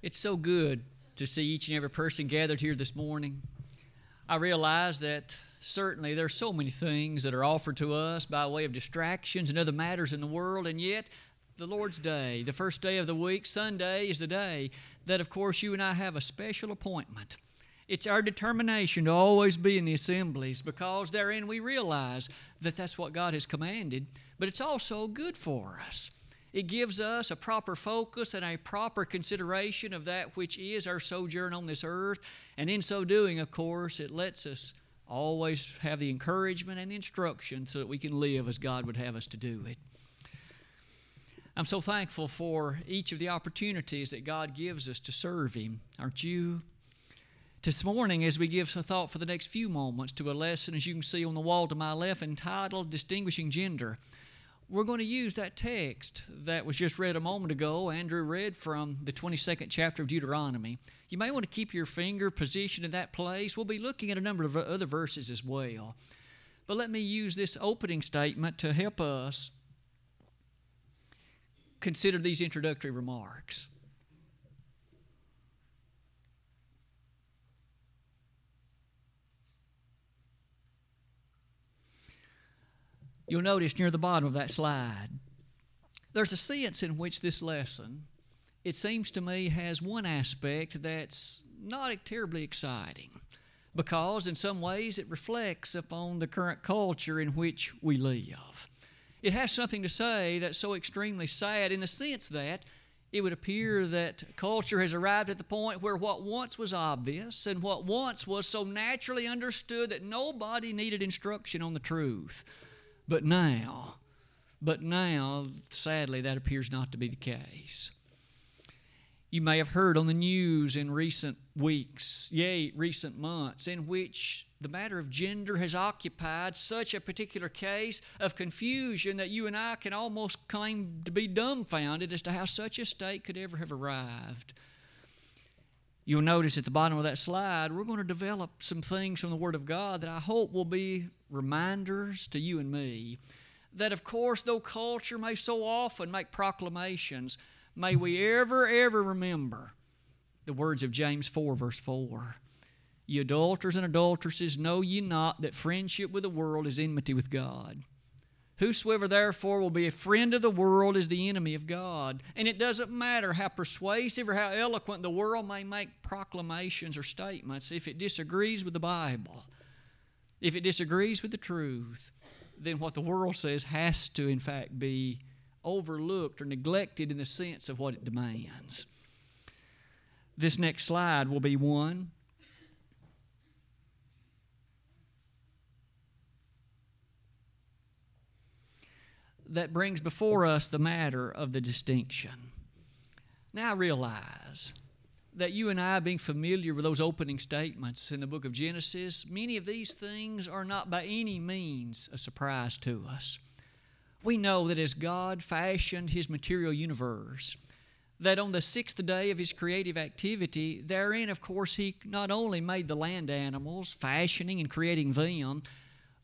It's so good to see each and every person gathered here this morning. I realize that certainly there are so many things that are offered to us by way of distractions and other matters in the world, and yet the Lord's Day, the first day of the week, Sunday, is the day that, of course, you and I have a special appointment. It's our determination to always be in the assemblies because therein we realize that that's what God has commanded, but it's also good for us. It gives us a proper focus and a proper consideration of that which is our sojourn on this earth, and in so doing, of course, it lets us always have the encouragement and the instruction so that we can live as God would have us to do it. I'm so thankful for each of the opportunities that God gives us to serve Him, aren't you? This morning, as we give a thought for the next few moments to a lesson, as you can see on the wall to my left, entitled Distinguishing Gender, we're going to use that text that was just read a moment ago. Andrew read from the 22nd chapter of Deuteronomy. You may want to keep your finger positioned in that place. We'll be looking at a number of other verses as well. But let me use this opening statement to help us consider these introductory remarks. You'll notice near the bottom of that slide, there's a sense in which this lesson, it seems to me, has one aspect that's not terribly exciting because in some ways it reflects upon the current culture in which we live. It has something to say that's so extremely sad in the sense that it would appear that culture has arrived at the point where what once was obvious and what once was so naturally understood that nobody needed instruction on the truth. But now, sadly, that appears not to be the case. You may have heard on the news in recent weeks, yea, recent months, in which the matter of gender has occupied such a particular case of confusion that you and I can almost claim to be dumbfounded as to how such a state could ever have arrived. You'll notice at the bottom of that slide, we're going to develop some things from the Word of God that I hope will be reminders to you and me that, of course, though culture may so often make proclamations, may we ever remember the words of James 4, verse 4. Ye adulterers and adulteresses, know ye not that friendship with the world is enmity with God? Whosoever therefore will be a friend of the world is the enemy of God. And it doesn't matter how persuasive or how eloquent the world may make proclamations or statements. If it disagrees with the Bible, if it disagrees with the truth, then what the world says has to, in fact, be overlooked or neglected in the sense of what it demands. This next slide will be one. That brings before us the matter of the distinction. Now I realize that you and I, being familiar with those opening statements in the book of Genesis, many of these things are not by any means a surprise to us. We know that as God fashioned His material universe, that on the sixth day of His creative activity, therein, of course, He not only made the land animals, fashioning and creating them,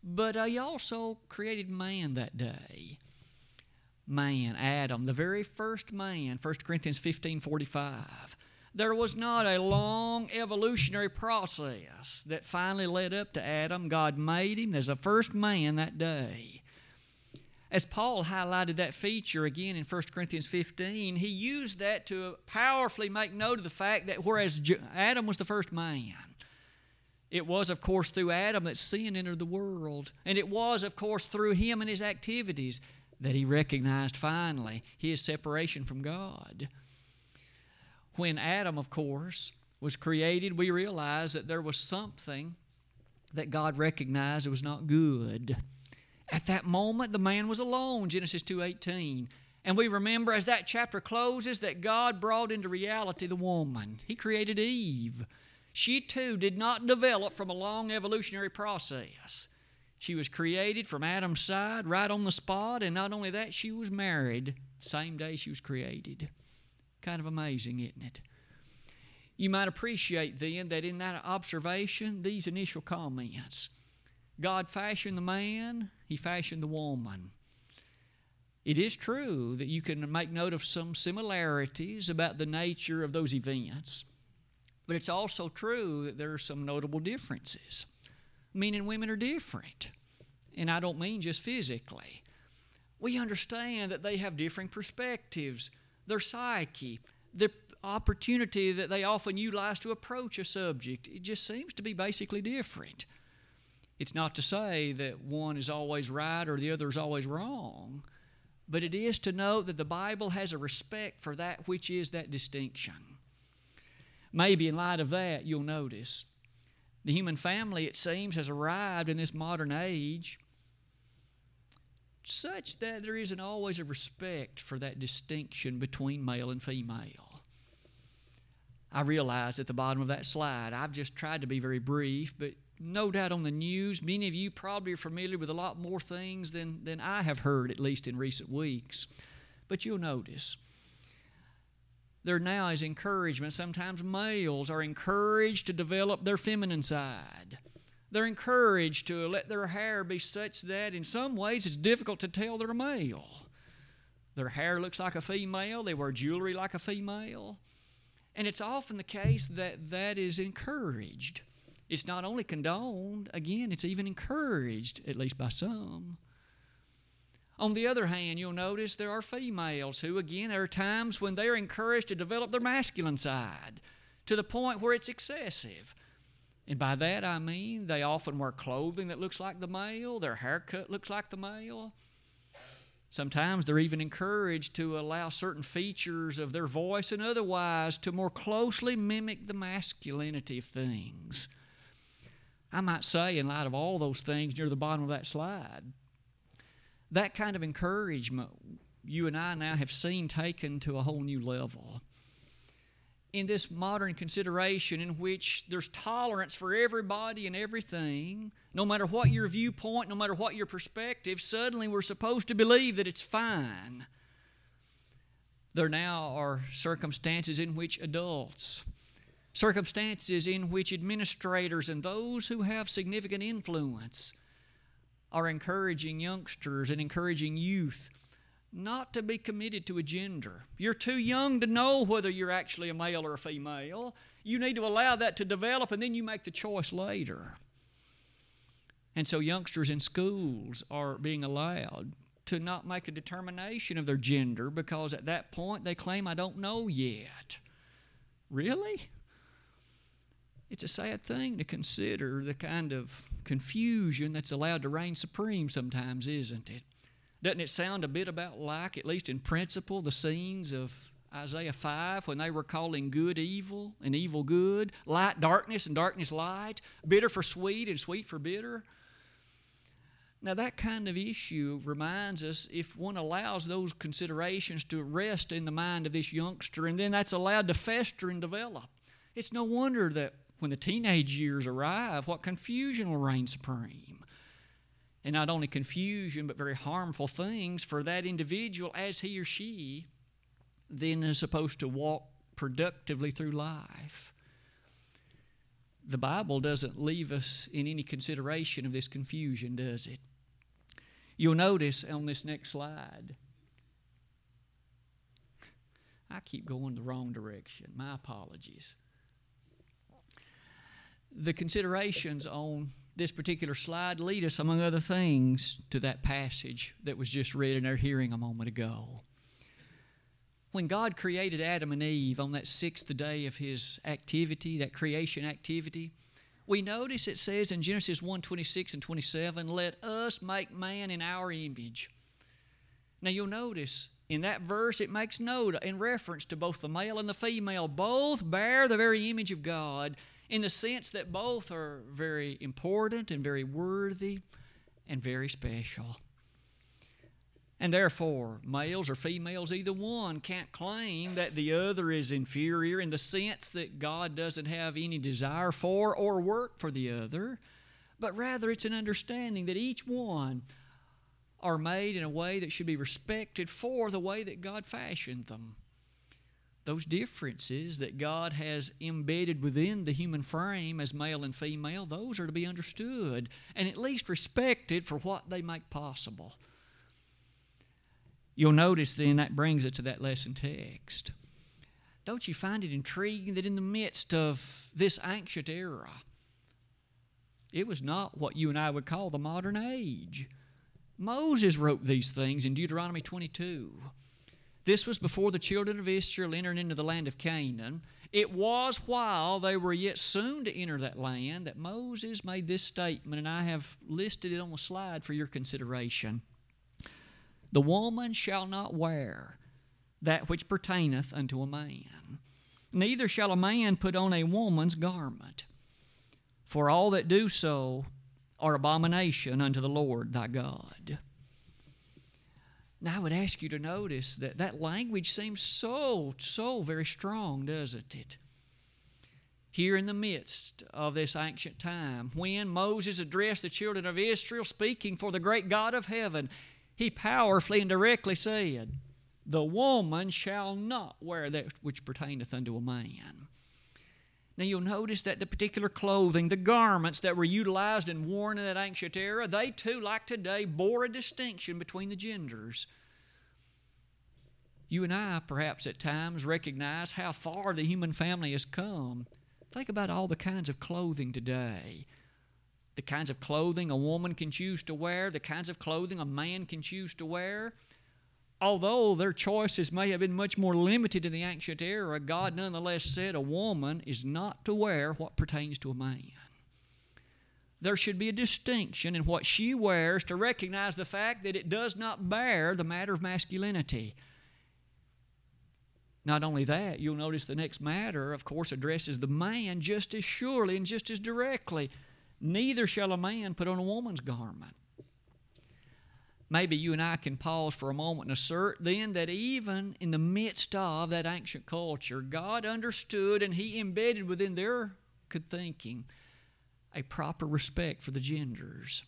but He also created man that day. Man, Adam, the very first man, 1 Corinthians 15:45. There was not a long evolutionary process that finally led up to Adam. God made him as the first man that day. As Paul highlighted that feature again in 1 Corinthians 15, he used that to powerfully make note of the fact that whereas Adam was the first man, it was, of course, through Adam that sin entered the world. And it was, of course, through him and his activities that he recognized finally his separation from God. When Adam, of course, was created, we realize that there was something that God recognized that was not good. At that moment, the man was alone, Genesis 2:18. And we remember as that chapter closes that God brought into reality the woman. He created Eve. She, too, did not develop from a long evolutionary process. She was created from Adam's side right on the spot, and not only that, she was married the same day she was created. Kind of amazing, isn't it? You might appreciate then that in that observation, these initial comments, God fashioned the man, He fashioned the woman. It is true that you can make note of some similarities about the nature of those events, but it's also true that there are some notable differences. Men and women are different, and I don't mean just physically. We understand that they have differing perspectives, their psyche, the opportunity that they often utilize to approach a subject. It just seems to be basically different. It's not to say that one is always right or the other is always wrong, but it is to note that the Bible has a respect for that which is that distinction. Maybe in light of that, you'll notice the human family, it seems, has arrived in this modern age such that there isn't always a respect for that distinction between male and female. I realize at the bottom of that slide, I've just tried to be very brief, but no doubt on the news, many of you probably are familiar with a lot more things than I have heard, at least in recent weeks. But you'll notice there now is encouragement. Sometimes males are encouraged to develop their feminine side. They're encouraged to let their hair be such that in some ways it's difficult to tell they're a male. Their hair looks like a female. They wear jewelry like a female. And it's often the case that that is encouraged. It's not only condoned, again, it's even encouraged, at least by some. On the other hand, you'll notice there are females who, again, there are times when they're encouraged to develop their masculine side to the point where it's excessive. And by that I mean they often wear clothing that looks like the male, their haircut looks like the male. Sometimes they're even encouraged to allow certain features of their voice and otherwise to more closely mimic the masculinity of things. I might say, in light of all those things near the bottom of that slide, that kind of encouragement you and I now have seen taken to a whole new level. In this modern consideration in which there's tolerance for everybody and everything, no matter what your viewpoint, no matter what your perspective, suddenly we're supposed to believe that it's fine. There now are circumstances in which adults, circumstances in which administrators and those who have significant influence are encouraging youngsters and encouraging youth not to be committed to a gender. You're too young to know whether you're actually a male or a female. You need to allow that to develop, and then you make the choice later. And so youngsters in schools are being allowed to not make a determination of their gender because at that point they claim, I don't know yet. Really? It's a sad thing to consider the kind of confusion that's allowed to reign supreme sometimes, isn't it? Doesn't it sound a bit about like, at least in principle, the scenes of Isaiah 5 when they were calling good evil and evil good, light darkness and darkness light, bitter for sweet and sweet for bitter? Now that kind of issue reminds us, if one allows those considerations to rest in the mind of this youngster and then that's allowed to fester and develop, it's no wonder that when the teenage years arrive, what confusion will reign supreme. And not only confusion, but very harmful things for that individual as he or she then is supposed to walk productively through life. The Bible doesn't leave us in any consideration of this confusion, does it? You'll notice on this next slide, I keep going the wrong direction. My apologies. The considerations on this particular slide lead us, among other things, to that passage that was just read in our hearing a moment ago. When God created Adam and Eve on that sixth day of His activity, that creation activity, we notice it says in Genesis 1:26 and 27, "Let us make man in our image." Now you'll notice in that verse it makes note in reference to both the male and the female. Both bear the very image of God, in the sense that both are very important and very worthy and very special. And therefore, males or females, either one, can't claim that the other is inferior in the sense that God doesn't have any desire for or work for the other, but rather it's an understanding that each one are made in a way that should be respected for the way that God fashioned them. Those differences that God has embedded within the human frame as male and female, those are to be understood and at least respected for what they make possible. You'll notice then that brings us to that lesson text. Don't you find it intriguing that in the midst of this ancient era, it was not what you and I would call the modern age. Moses wrote these things in Deuteronomy 22. This was before the children of Israel entered into the land of Canaan. It was while they were yet soon to enter that land that Moses made this statement, and I have listed it on the slide for your consideration. The woman shall not wear that which pertaineth unto a man, neither shall a man put on a woman's garment. For all that do so are abomination unto the Lord thy God. Now I would ask you to notice that that language seems so very strong, doesn't it? Here in the midst of this ancient time, when Moses addressed the children of Israel speaking for the great God of heaven, he powerfully and directly said, the woman shall not wear that which pertaineth unto a man. Now you'll notice that the particular clothing, the garments that were utilized and worn in that ancient era, they too, like today, bore a distinction between the genders. You and I perhaps at times recognize how far the human family has come. Think about all the kinds of clothing today. The kinds of clothing a woman can choose to wear, the kinds of clothing a man can choose to wear. Although their choices may have been much more limited in the ancient era, God nonetheless said a woman is not to wear what pertains to a man. There should be a distinction in what she wears to recognize the fact that it does not bear the matter of masculinity. Not only that, you'll notice the next matter, of course, addresses the man just as surely and just as directly. Neither shall a man put on a woman's garment. Maybe you and I can pause for a moment and assert then that even in the midst of that ancient culture, God understood and He embedded within their good thinking a proper respect for the genders.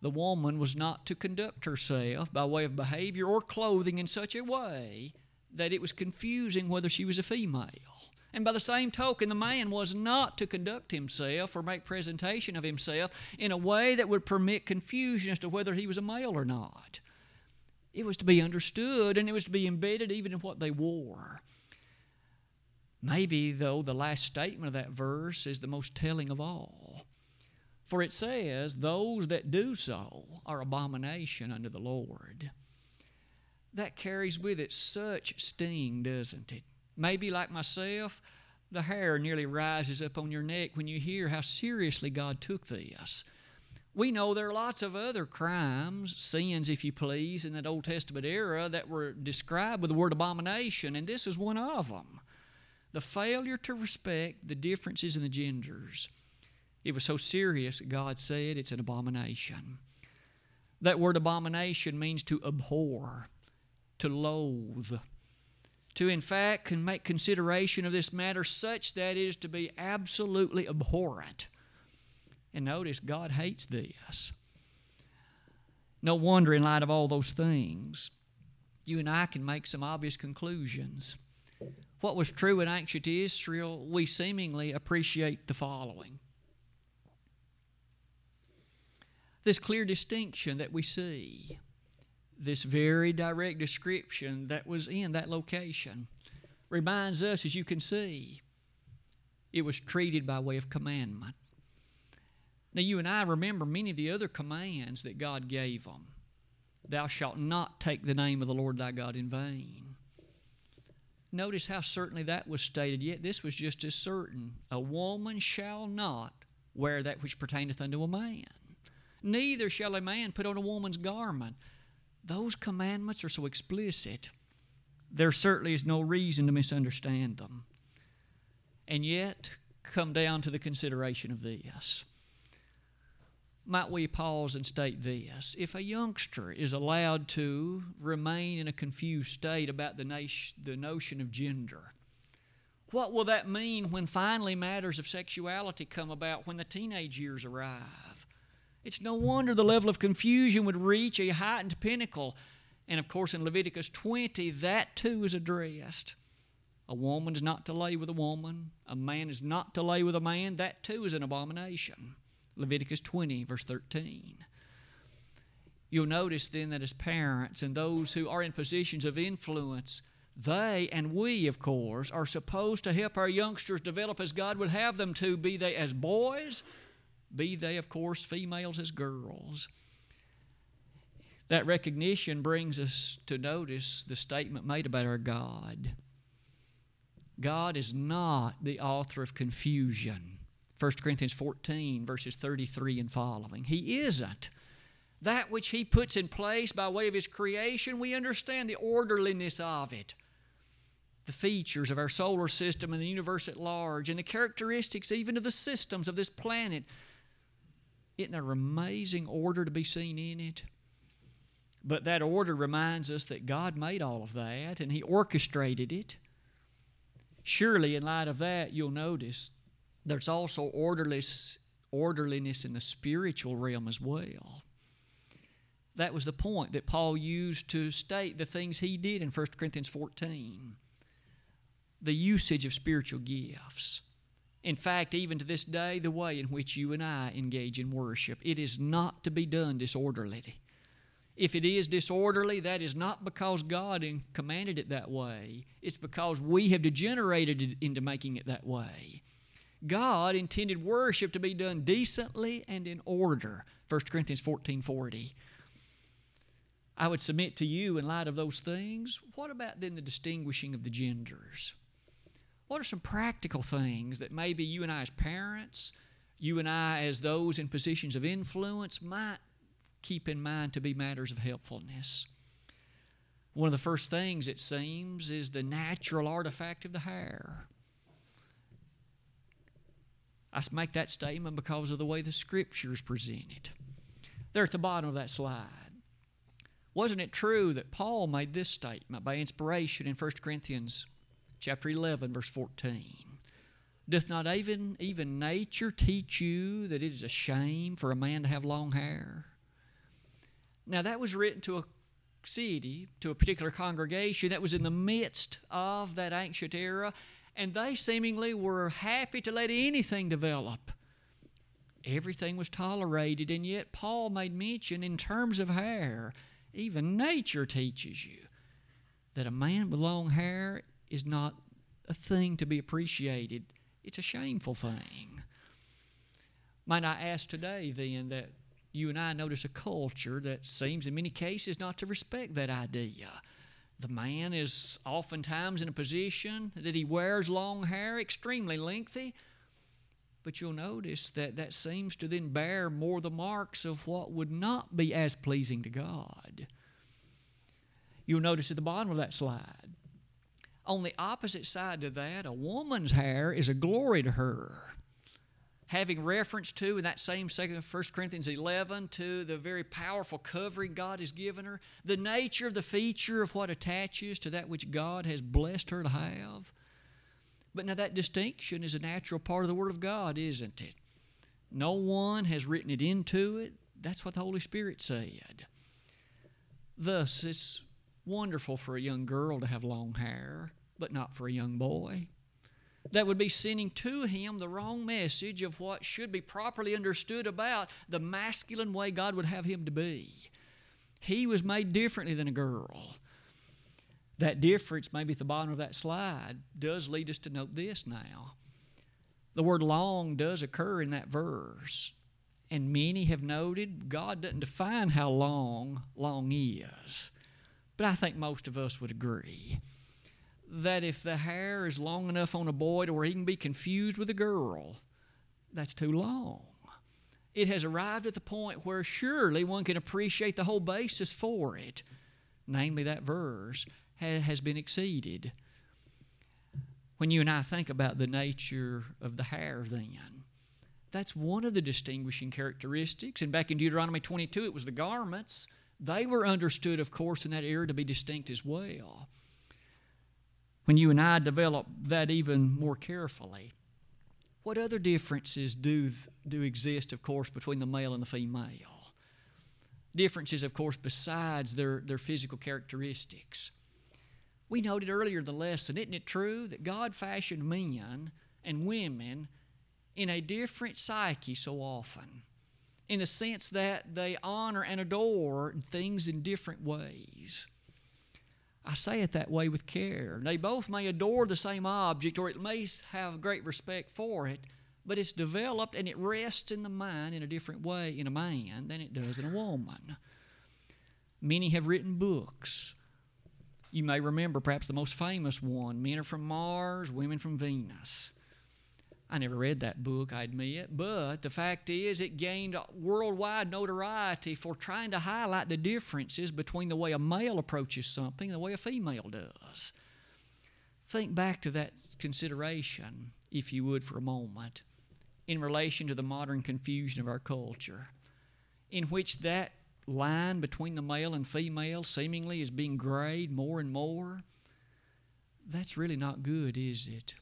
The woman was not to conduct herself by way of behavior or clothing in such a way that it was confusing whether she was a female. And by the same token, the man was not to conduct himself or make presentation of himself in a way that would permit confusion as to whether he was a male or not. It was to be understood, and it was to be embedded even in what they wore. Maybe, though, the last statement of that verse is the most telling of all. For it says, those that do so are abomination unto the Lord. That carries with it such sting, doesn't it? Maybe, like myself, the hair nearly rises up on your neck when you hear how seriously God took this. We know there are lots of other crimes, sins, if you please, in that Old Testament era that were described with the word abomination, and this is one of them. The failure to respect the differences in the genders. It was so serious that God said it's an abomination. That word abomination means to abhor, to loathe, to in fact can make consideration of this matter such that it is to be absolutely abhorrent. And notice, God hates this. No wonder in light of all those things, you and I can make some obvious conclusions. What was true in ancient Israel, we seemingly appreciate the following. This clear distinction that we see, this very direct description that was in that location reminds us, as you can see, it was treated by way of commandment. Now, you and I remember many of the other commands that God gave them. Thou shalt not take the name of the Lord thy God in vain. Notice how certainly that was stated, yet this was just as certain. A woman shall not wear that which pertaineth unto a man. Neither shall a man put on a woman's garment. Those commandments are so explicit, there certainly is no reason to misunderstand them. And yet, come down to the consideration of this. Might we pause and state this? If a youngster is allowed to remain in a confused state about the notion of gender, what will that mean when finally matters of sexuality come about when the teenage years arrive? It's no wonder the level of confusion would reach a heightened pinnacle. And of course in Leviticus 20, that too is addressed. A woman is not to lay with a woman. A man is not to lay with a man. That too is an abomination. Leviticus 20, verse 13. You'll notice then that as parents and those who are in positions of influence, they and we, of course, are supposed to help our youngsters develop as God would have them to, be they as boys, be they, of course, females as girls. That recognition brings us to notice the statement made about our God. God is not the author of confusion. 1 Corinthians 14, verses 33 and following. He isn't. That which He puts in place by way of His creation, we understand the orderliness of it. The features of our solar system and the universe at large, and the characteristics even of the systems of this planet. Isn't there amazing order to be seen in it? But that order reminds us that God made all of that, and He orchestrated it. Surely, in light of that, you'll notice there's also orderliness in the spiritual realm as well. That was the point that Paul used to state the things he did in 1 Corinthians 14. The usage of spiritual gifts. In fact, even to this day, the way in which you and I engage in worship, it is not to be done disorderly. If it is disorderly, that is not because God commanded it that way. It's because we have degenerated it into making it that way. God intended worship to be done decently and in order. 1 Corinthians 14:40. I would submit to you, in light of those things, what about then the distinguishing of the genders? What are some practical things that maybe you and I as parents, you and I as those in positions of influence might keep in mind to be matters of helpfulness? One of the first things, it seems, is the natural artifact of the hair. I make that statement because of the way the Scriptures present it. There at the bottom of that slide. Wasn't it true that Paul made this statement by inspiration in 1 Corinthians chapter 11, verse 14? Doth not even nature teach you that it is a shame for a man to have long hair? Now, that was written to a city, to a particular congregation that was in the midst of that ancient era, and they seemingly were happy to let anything develop. Everything was tolerated, and yet Paul made mention in terms of hair. Even nature teaches you that a man with long hair is not a thing to be appreciated. It's a shameful thing. Might I ask today, then, that you and I notice a culture that seems in many cases not to respect that idea. The man is oftentimes in a position that he wears long hair, extremely lengthy, but you'll notice that that seems to then bear more the marks of what would not be as pleasing to God. You'll notice at the bottom of that slide, on the opposite side to that, a woman's hair is a glory to her. Having reference to, in that same second of 1 Corinthians 11, to the very powerful covering God has given her, the nature of the feature of what attaches to that which God has blessed her to have. But now that distinction is a natural part of the Word of God, isn't it? No one has written it into it. That's what the Holy Spirit said. Thus, it's wonderful for a young girl to have long hair, but not for a young boy. That would be sending to him the wrong message of what should be properly understood about the masculine way God would have him to be. He was made differently than a girl. That difference, maybe at the bottom of that slide, does lead us to note this now. The word long does occur in that verse. And many have noted God doesn't define how long is. But I think most of us would agree that if the hair is long enough on a boy to where he can be confused with a girl, that's too long. It has arrived at the point where surely one can appreciate the whole basis for it, namely that verse, has been exceeded. When you and I think about the nature of the hair then, that's one of the distinguishing characteristics. And back in Deuteronomy 22, it was the garments. They were understood, of course, in that era to be distinct as well. When you and I develop that even more carefully, what other differences do exist, of course, between the male and the female? Differences, of course, besides their physical characteristics. We noted earlier in the lesson, isn't it true that God fashioned men and women in a different psyche so often? in the sense that they honor and adore things in different ways. I say it that way with care. They both may adore the same object, or it may have great respect for it, but it's developed and it rests in the mind in a different way in a man than it does in a woman. Many have written books. You may remember perhaps the most famous one, Men Are From Mars, Women From Venus. I never read that book, I admit, but the fact is it gained worldwide notoriety for trying to highlight the differences between the way a male approaches something and the way a female does. Think back to that consideration, if you would, for a moment, in relation to the modern confusion of our culture, in which that line between the male and female seemingly is being grayed more and more. That's really not good, is it?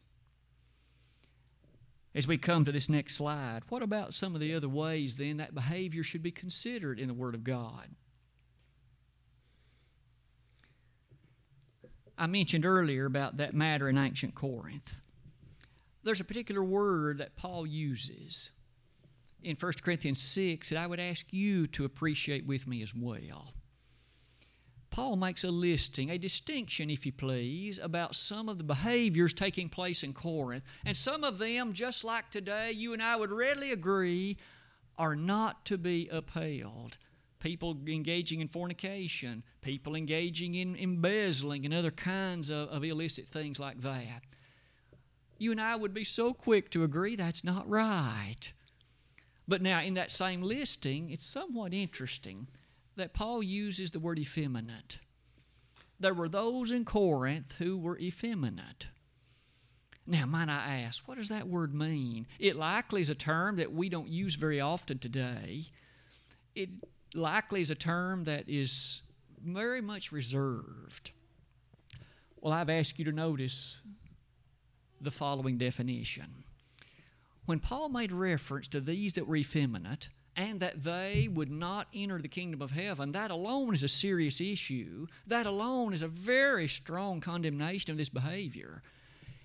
As we come to this next slide, what about some of the other ways then that behavior should be considered in the Word of God? I mentioned earlier about that matter in ancient Corinth. There's a particular word that Paul uses in 1 Corinthians 6 that I would ask you to appreciate with me as well. Paul makes a listing, a distinction, if you please, about some of the behaviors taking place in Corinth. And some of them, just like today, you and I would readily agree, are not to be upheld. People engaging in fornication, people engaging in embezzling and other kinds of illicit things like that. You and I would be so quick to agree that's not right. But now, in that same listing, it's somewhat interesting that Paul uses the word effeminate. There were those in Corinth who were effeminate. Now, might I ask, what does that word mean? It likely is a term that we don't use very often today. It likely is a term that is very much reserved. Well, I've asked you to notice the following definition. When Paul made reference to these that were effeminate, and that they would not enter the kingdom of heaven, that alone is a serious issue. That alone is a very strong condemnation of this behavior.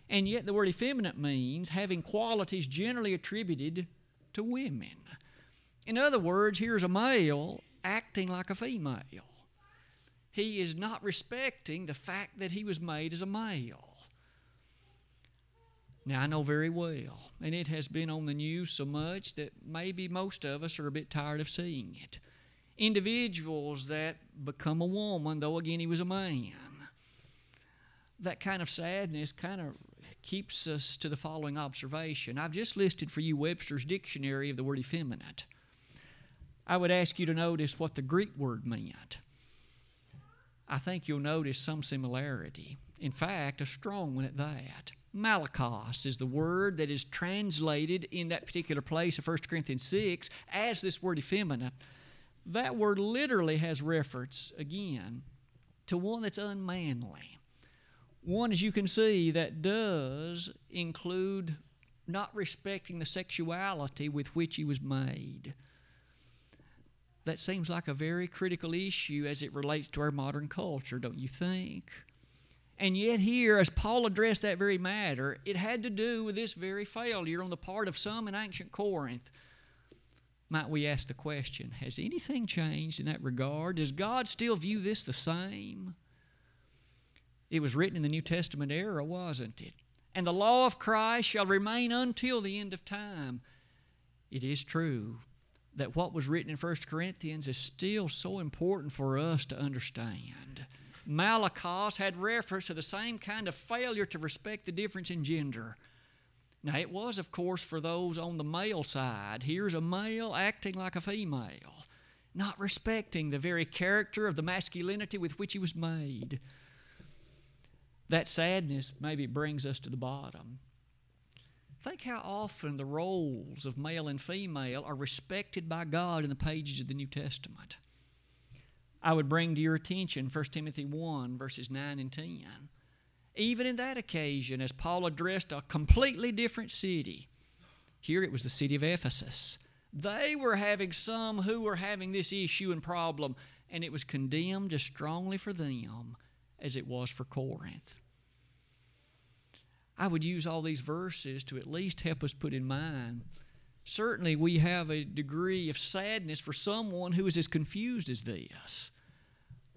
And yet the word effeminate means having qualities generally attributed to women. In other words, here's a male acting like a female. He is not respecting the fact that he was made as a male. Now, I know very well, and it has been on the news so much that maybe most of us are a bit tired of seeing it. Individuals that become a woman, though again he was a man. That kind of sadness kind of keeps us to the following observation. I've just listed for you Webster's Dictionary of the word effeminate. I would ask you to notice what the Greek word meant. I think you'll notice some similarity. In fact, a strong one at that. Malakos is the word that is translated in that particular place of 1 Corinthians 6 as this word effeminate. That word literally has reference, again, to one that's unmanly. One, as you can see, that does include not respecting the sexuality with which he was made. That seems like a very critical issue as it relates to our modern culture, don't you think? And yet here, as Paul addressed that very matter, it had to do with this very failure on the part of some in ancient Corinth. Might we ask the question, has anything changed in that regard? Does God still view this the same? It was written in the New Testament era, wasn't it? And the law of Christ shall remain until the end of time. It is true that what was written in 1 Corinthians is still so important for us to understand. Malakos had reference to the same kind of failure to respect the difference in gender. Now, it was, of course, for those on the male side. Here's a male acting like a female, not respecting the very character of the masculinity with which he was made. That sadness maybe brings us to the bottom. Think how often the roles of male and female are respected by God in the pages of the New Testament. I would bring to your attention 1 Timothy 1, verses 9 and 10. Even in that occasion, as Paul addressed a completely different city, here it was the city of Ephesus. They were having some who were having this issue and problem, and it was condemned as strongly for them as it was for Corinth. I would use all these verses to at least help us put in mind Certainly we have a degree of sadness for someone who is as confused as this.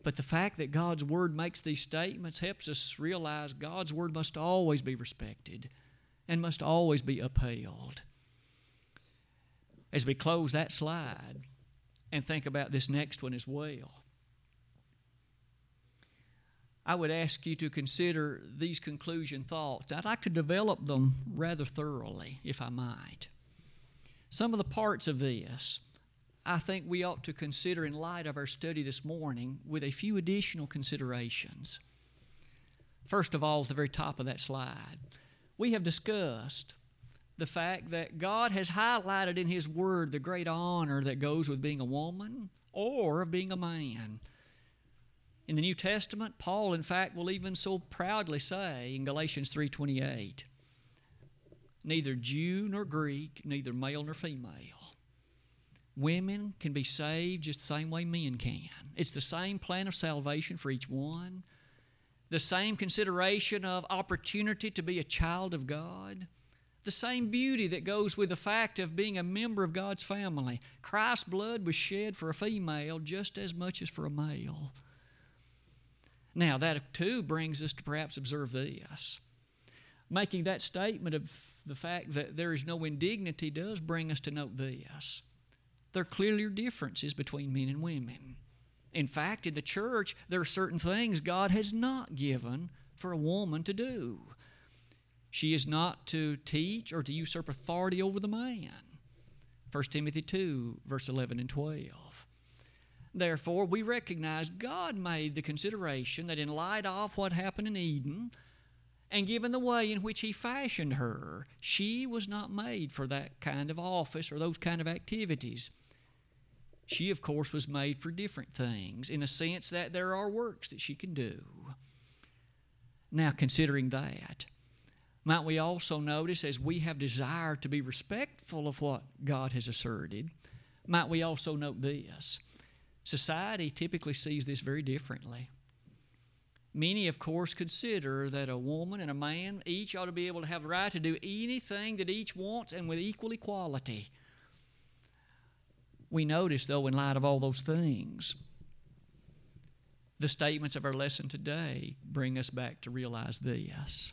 But the fact that God's Word makes these statements helps us realize God's Word must always be respected and must always be upheld. As we close that slide and think about this next one as well, I would ask you to consider these conclusion thoughts. I'd like to develop them rather thoroughly, if I might. Some of the parts of this, I think we ought to consider in light of our study this morning with a few additional considerations. First of all, at the very top of that slide, we have discussed the fact that God has highlighted in His Word the great honor that goes with being a woman or of being a man. In the New Testament, Paul, in fact, will even so proudly say in Galatians 3:28, neither Jew nor Greek, neither male nor female. Women can be saved just the same way men can. It's the same plan of salvation for each one, the same consideration of opportunity to be a child of God, the same beauty that goes with the fact of being a member of God's family. Christ's blood was shed for a female just as much as for a male. Now, that too brings us to perhaps observe this. Making that statement of the fact that there is no indignity does bring us to note this. There are clearly differences between men and women. In fact, in the church, there are certain things God has not given for a woman to do. She is not to teach or to usurp authority over the man. 1 Timothy 2, verse 11 and 12. Therefore, we recognize God made the consideration that in light of what happened in Eden and given the way in which He fashioned her, she was not made for that kind of office or those kind of activities. She, of course, was made for different things in the sense that there are works that she can do. Now, considering that, might we also notice as we have desire to be respectful of what God has asserted, might we also note this? Society typically sees this very differently. Many, of course, consider that a woman and a man each ought to be able to have the right to do anything that each wants and with equal equality. We notice, though, in light of all those things, the statements of our lesson today bring us back to realize this.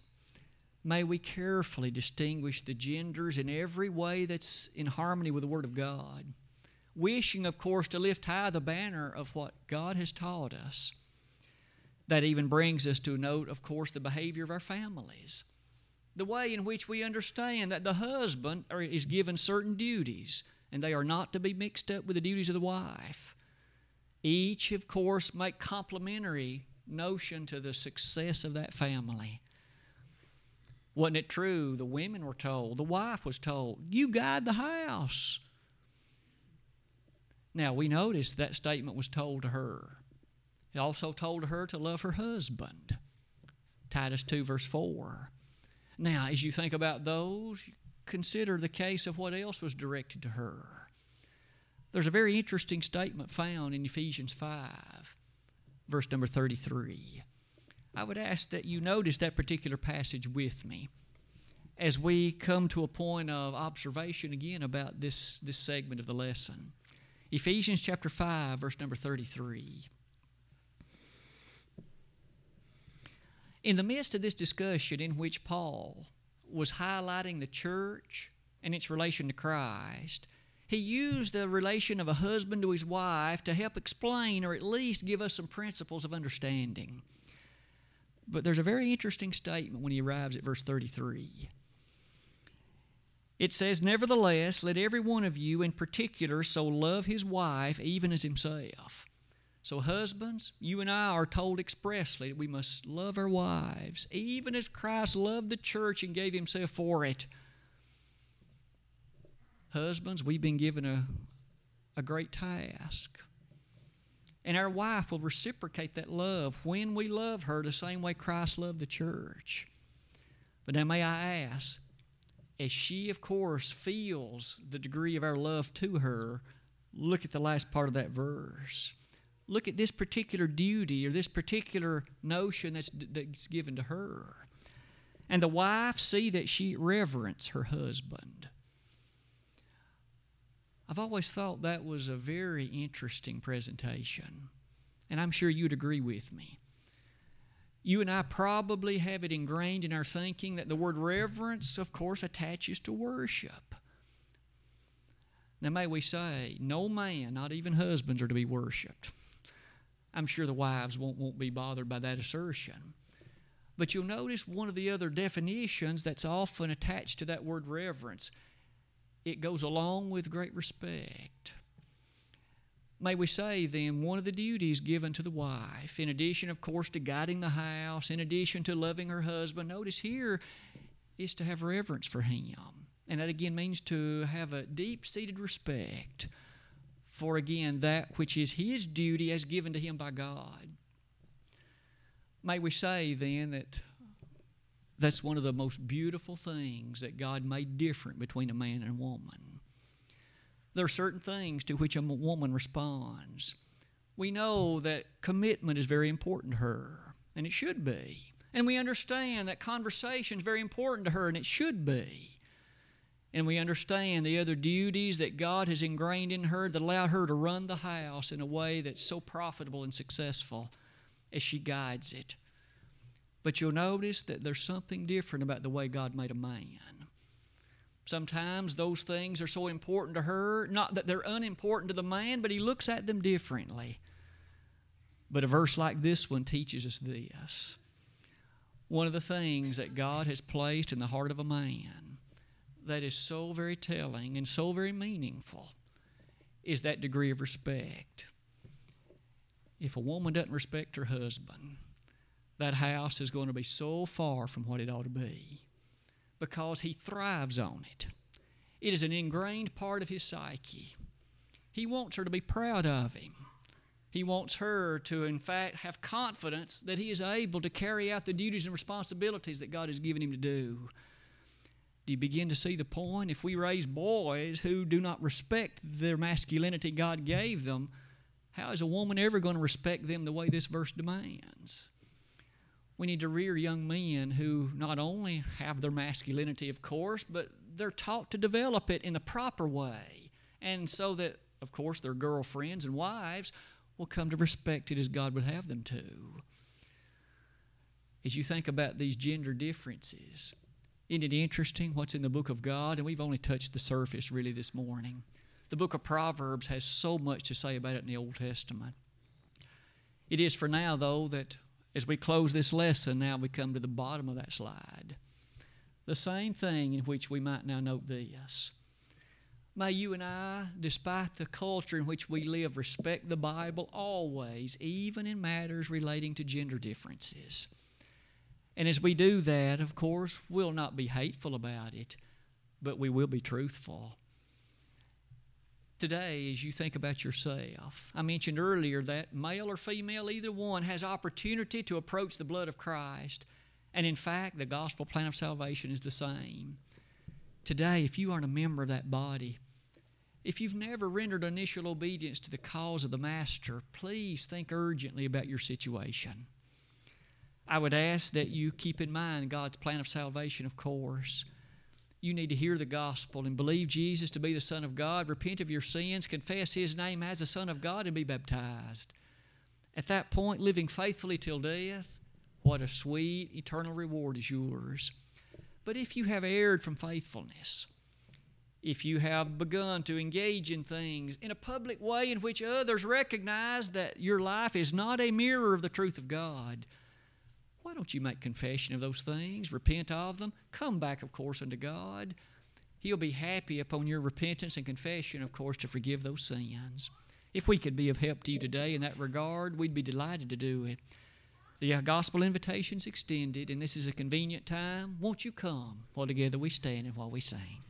May we carefully distinguish the genders in every way that's in harmony with the Word of God, wishing, of course, to lift high the banner of what God has taught us. That even brings us to note, of course, the behavior of our families, the way in which we understand that the husband is given certain duties, and they are not to be mixed up with the duties of the wife. Each, of course, make complementary notion to the success of that family. Wasn't it true? The women were told, the wife was told, you guide the house. Now, we notice that statement was told to her. It also told her to love her husband. Titus 2, verse 4. Now, as you think about those, consider the case of what else was directed to her. There's a very interesting statement found in Ephesians 5, verse number 33. I would ask that you notice that particular passage with me as we come to a point of observation again about this segment of the lesson. Ephesians chapter 5, verse number 33. In the midst of this discussion in which Paul was highlighting the church and its relation to Christ, he used the relation of a husband to his wife to help explain or at least give us some principles of understanding. But there's a very interesting statement when he arrives at verse 33. It says, nevertheless, let every one of you in particular so love his wife even as himself. So husbands, you and I are told expressly that we must love our wives, even as Christ loved the church and gave Himself for it. Husbands, we've been given a great task. And our wife will reciprocate that love when we love her the same way Christ loved the church. But now may I ask, as she, of course, feels the degree of our love to her, look at the last part of that verse. Look at this particular duty or this particular notion that's given to her. And the wife see that she reverence her husband. I've always thought that was a very interesting presentation, and I'm sure you'd agree with me. You and I probably have it ingrained in our thinking that the word reverence, of course, attaches to worship. Now, may we say, no man, not even husbands, are to be worshipped. I'm sure the wives won't be bothered by that assertion. But you'll notice one of the other definitions that's often attached to that word reverence. It goes along with great respect. May we say then, one of the duties given to the wife, in addition, of course, to guiding the house, in addition to loving her husband, notice here, is to have reverence for him. And that again means to have a deep-seated respect for, again, that which is his duty as given to him by God. May we say then that that's one of the most beautiful things that God made different between a man and a woman. There are certain things to which a woman responds. We know that commitment is very important to her, and it should be. And we understand that conversation is very important to her, and it should be. And we understand the other duties that God has ingrained in her that allow her to run the house in a way that's so profitable and successful as she guides it. But you'll notice that there's something different about the way God made a man. Sometimes those things are so important to her, not that they're unimportant to the man, but he looks at them differently. But a verse like this one teaches us this. One of the things that God has placed in the heart of a man that is so very telling and so very meaningful is that degree of respect. If a woman doesn't respect her husband, that house is going to be so far from what it ought to be because he thrives on it. It is an ingrained part of his psyche. He wants her to be proud of him. He wants her to, in fact, have confidence that he is able to carry out the duties and responsibilities that God has given him to do. Do you begin to see the point? If we raise boys who do not respect their masculinity God gave them, how is a woman ever going to respect them the way this verse demands? We need to rear young men who not only have their masculinity, of course, but they're taught to develop it in the proper way. And so that, of course, their girlfriends and wives will come to respect it as God would have them to. As you think about these gender differences, isn't it interesting what's in the book of God? And we've only touched the surface really this morning. The book of Proverbs has so much to say about it in the Old Testament. It is for now, though, that as we close this lesson, now we come to the bottom of that slide. The same thing in which we might now note this. May you and I, despite the culture in which we live, respect the Bible always, even in matters relating to gender differences. And as we do that, of course, we'll not be hateful about it, but we will be truthful. Today, as you think about yourself, I mentioned earlier that male or female, either one, has opportunity to approach the blood of Christ. And in fact, the gospel plan of salvation is the same. Today, if you aren't a member of that body, if you've never rendered initial obedience to the cause of the Master, please think urgently about your situation. I would ask that you keep in mind God's plan of salvation, of course. You need to hear the gospel and believe Jesus to be the Son of God, repent of your sins, confess His name as the Son of God, and be baptized. At that point, living faithfully till death, what a sweet, eternal reward is yours. But if you have erred from faithfulness, if you have begun to engage in things in a public way in which others recognize that your life is not a mirror of the truth of God, why don't you make confession of those things, repent of them, come back, of course, unto God. He'll be happy upon your repentance and confession, of course, to forgive those sins. If we could be of help to you today in that regard, we'd be delighted to do it. The gospel invitation's extended, and this is a convenient time. Won't you come while together we stand and while we sing?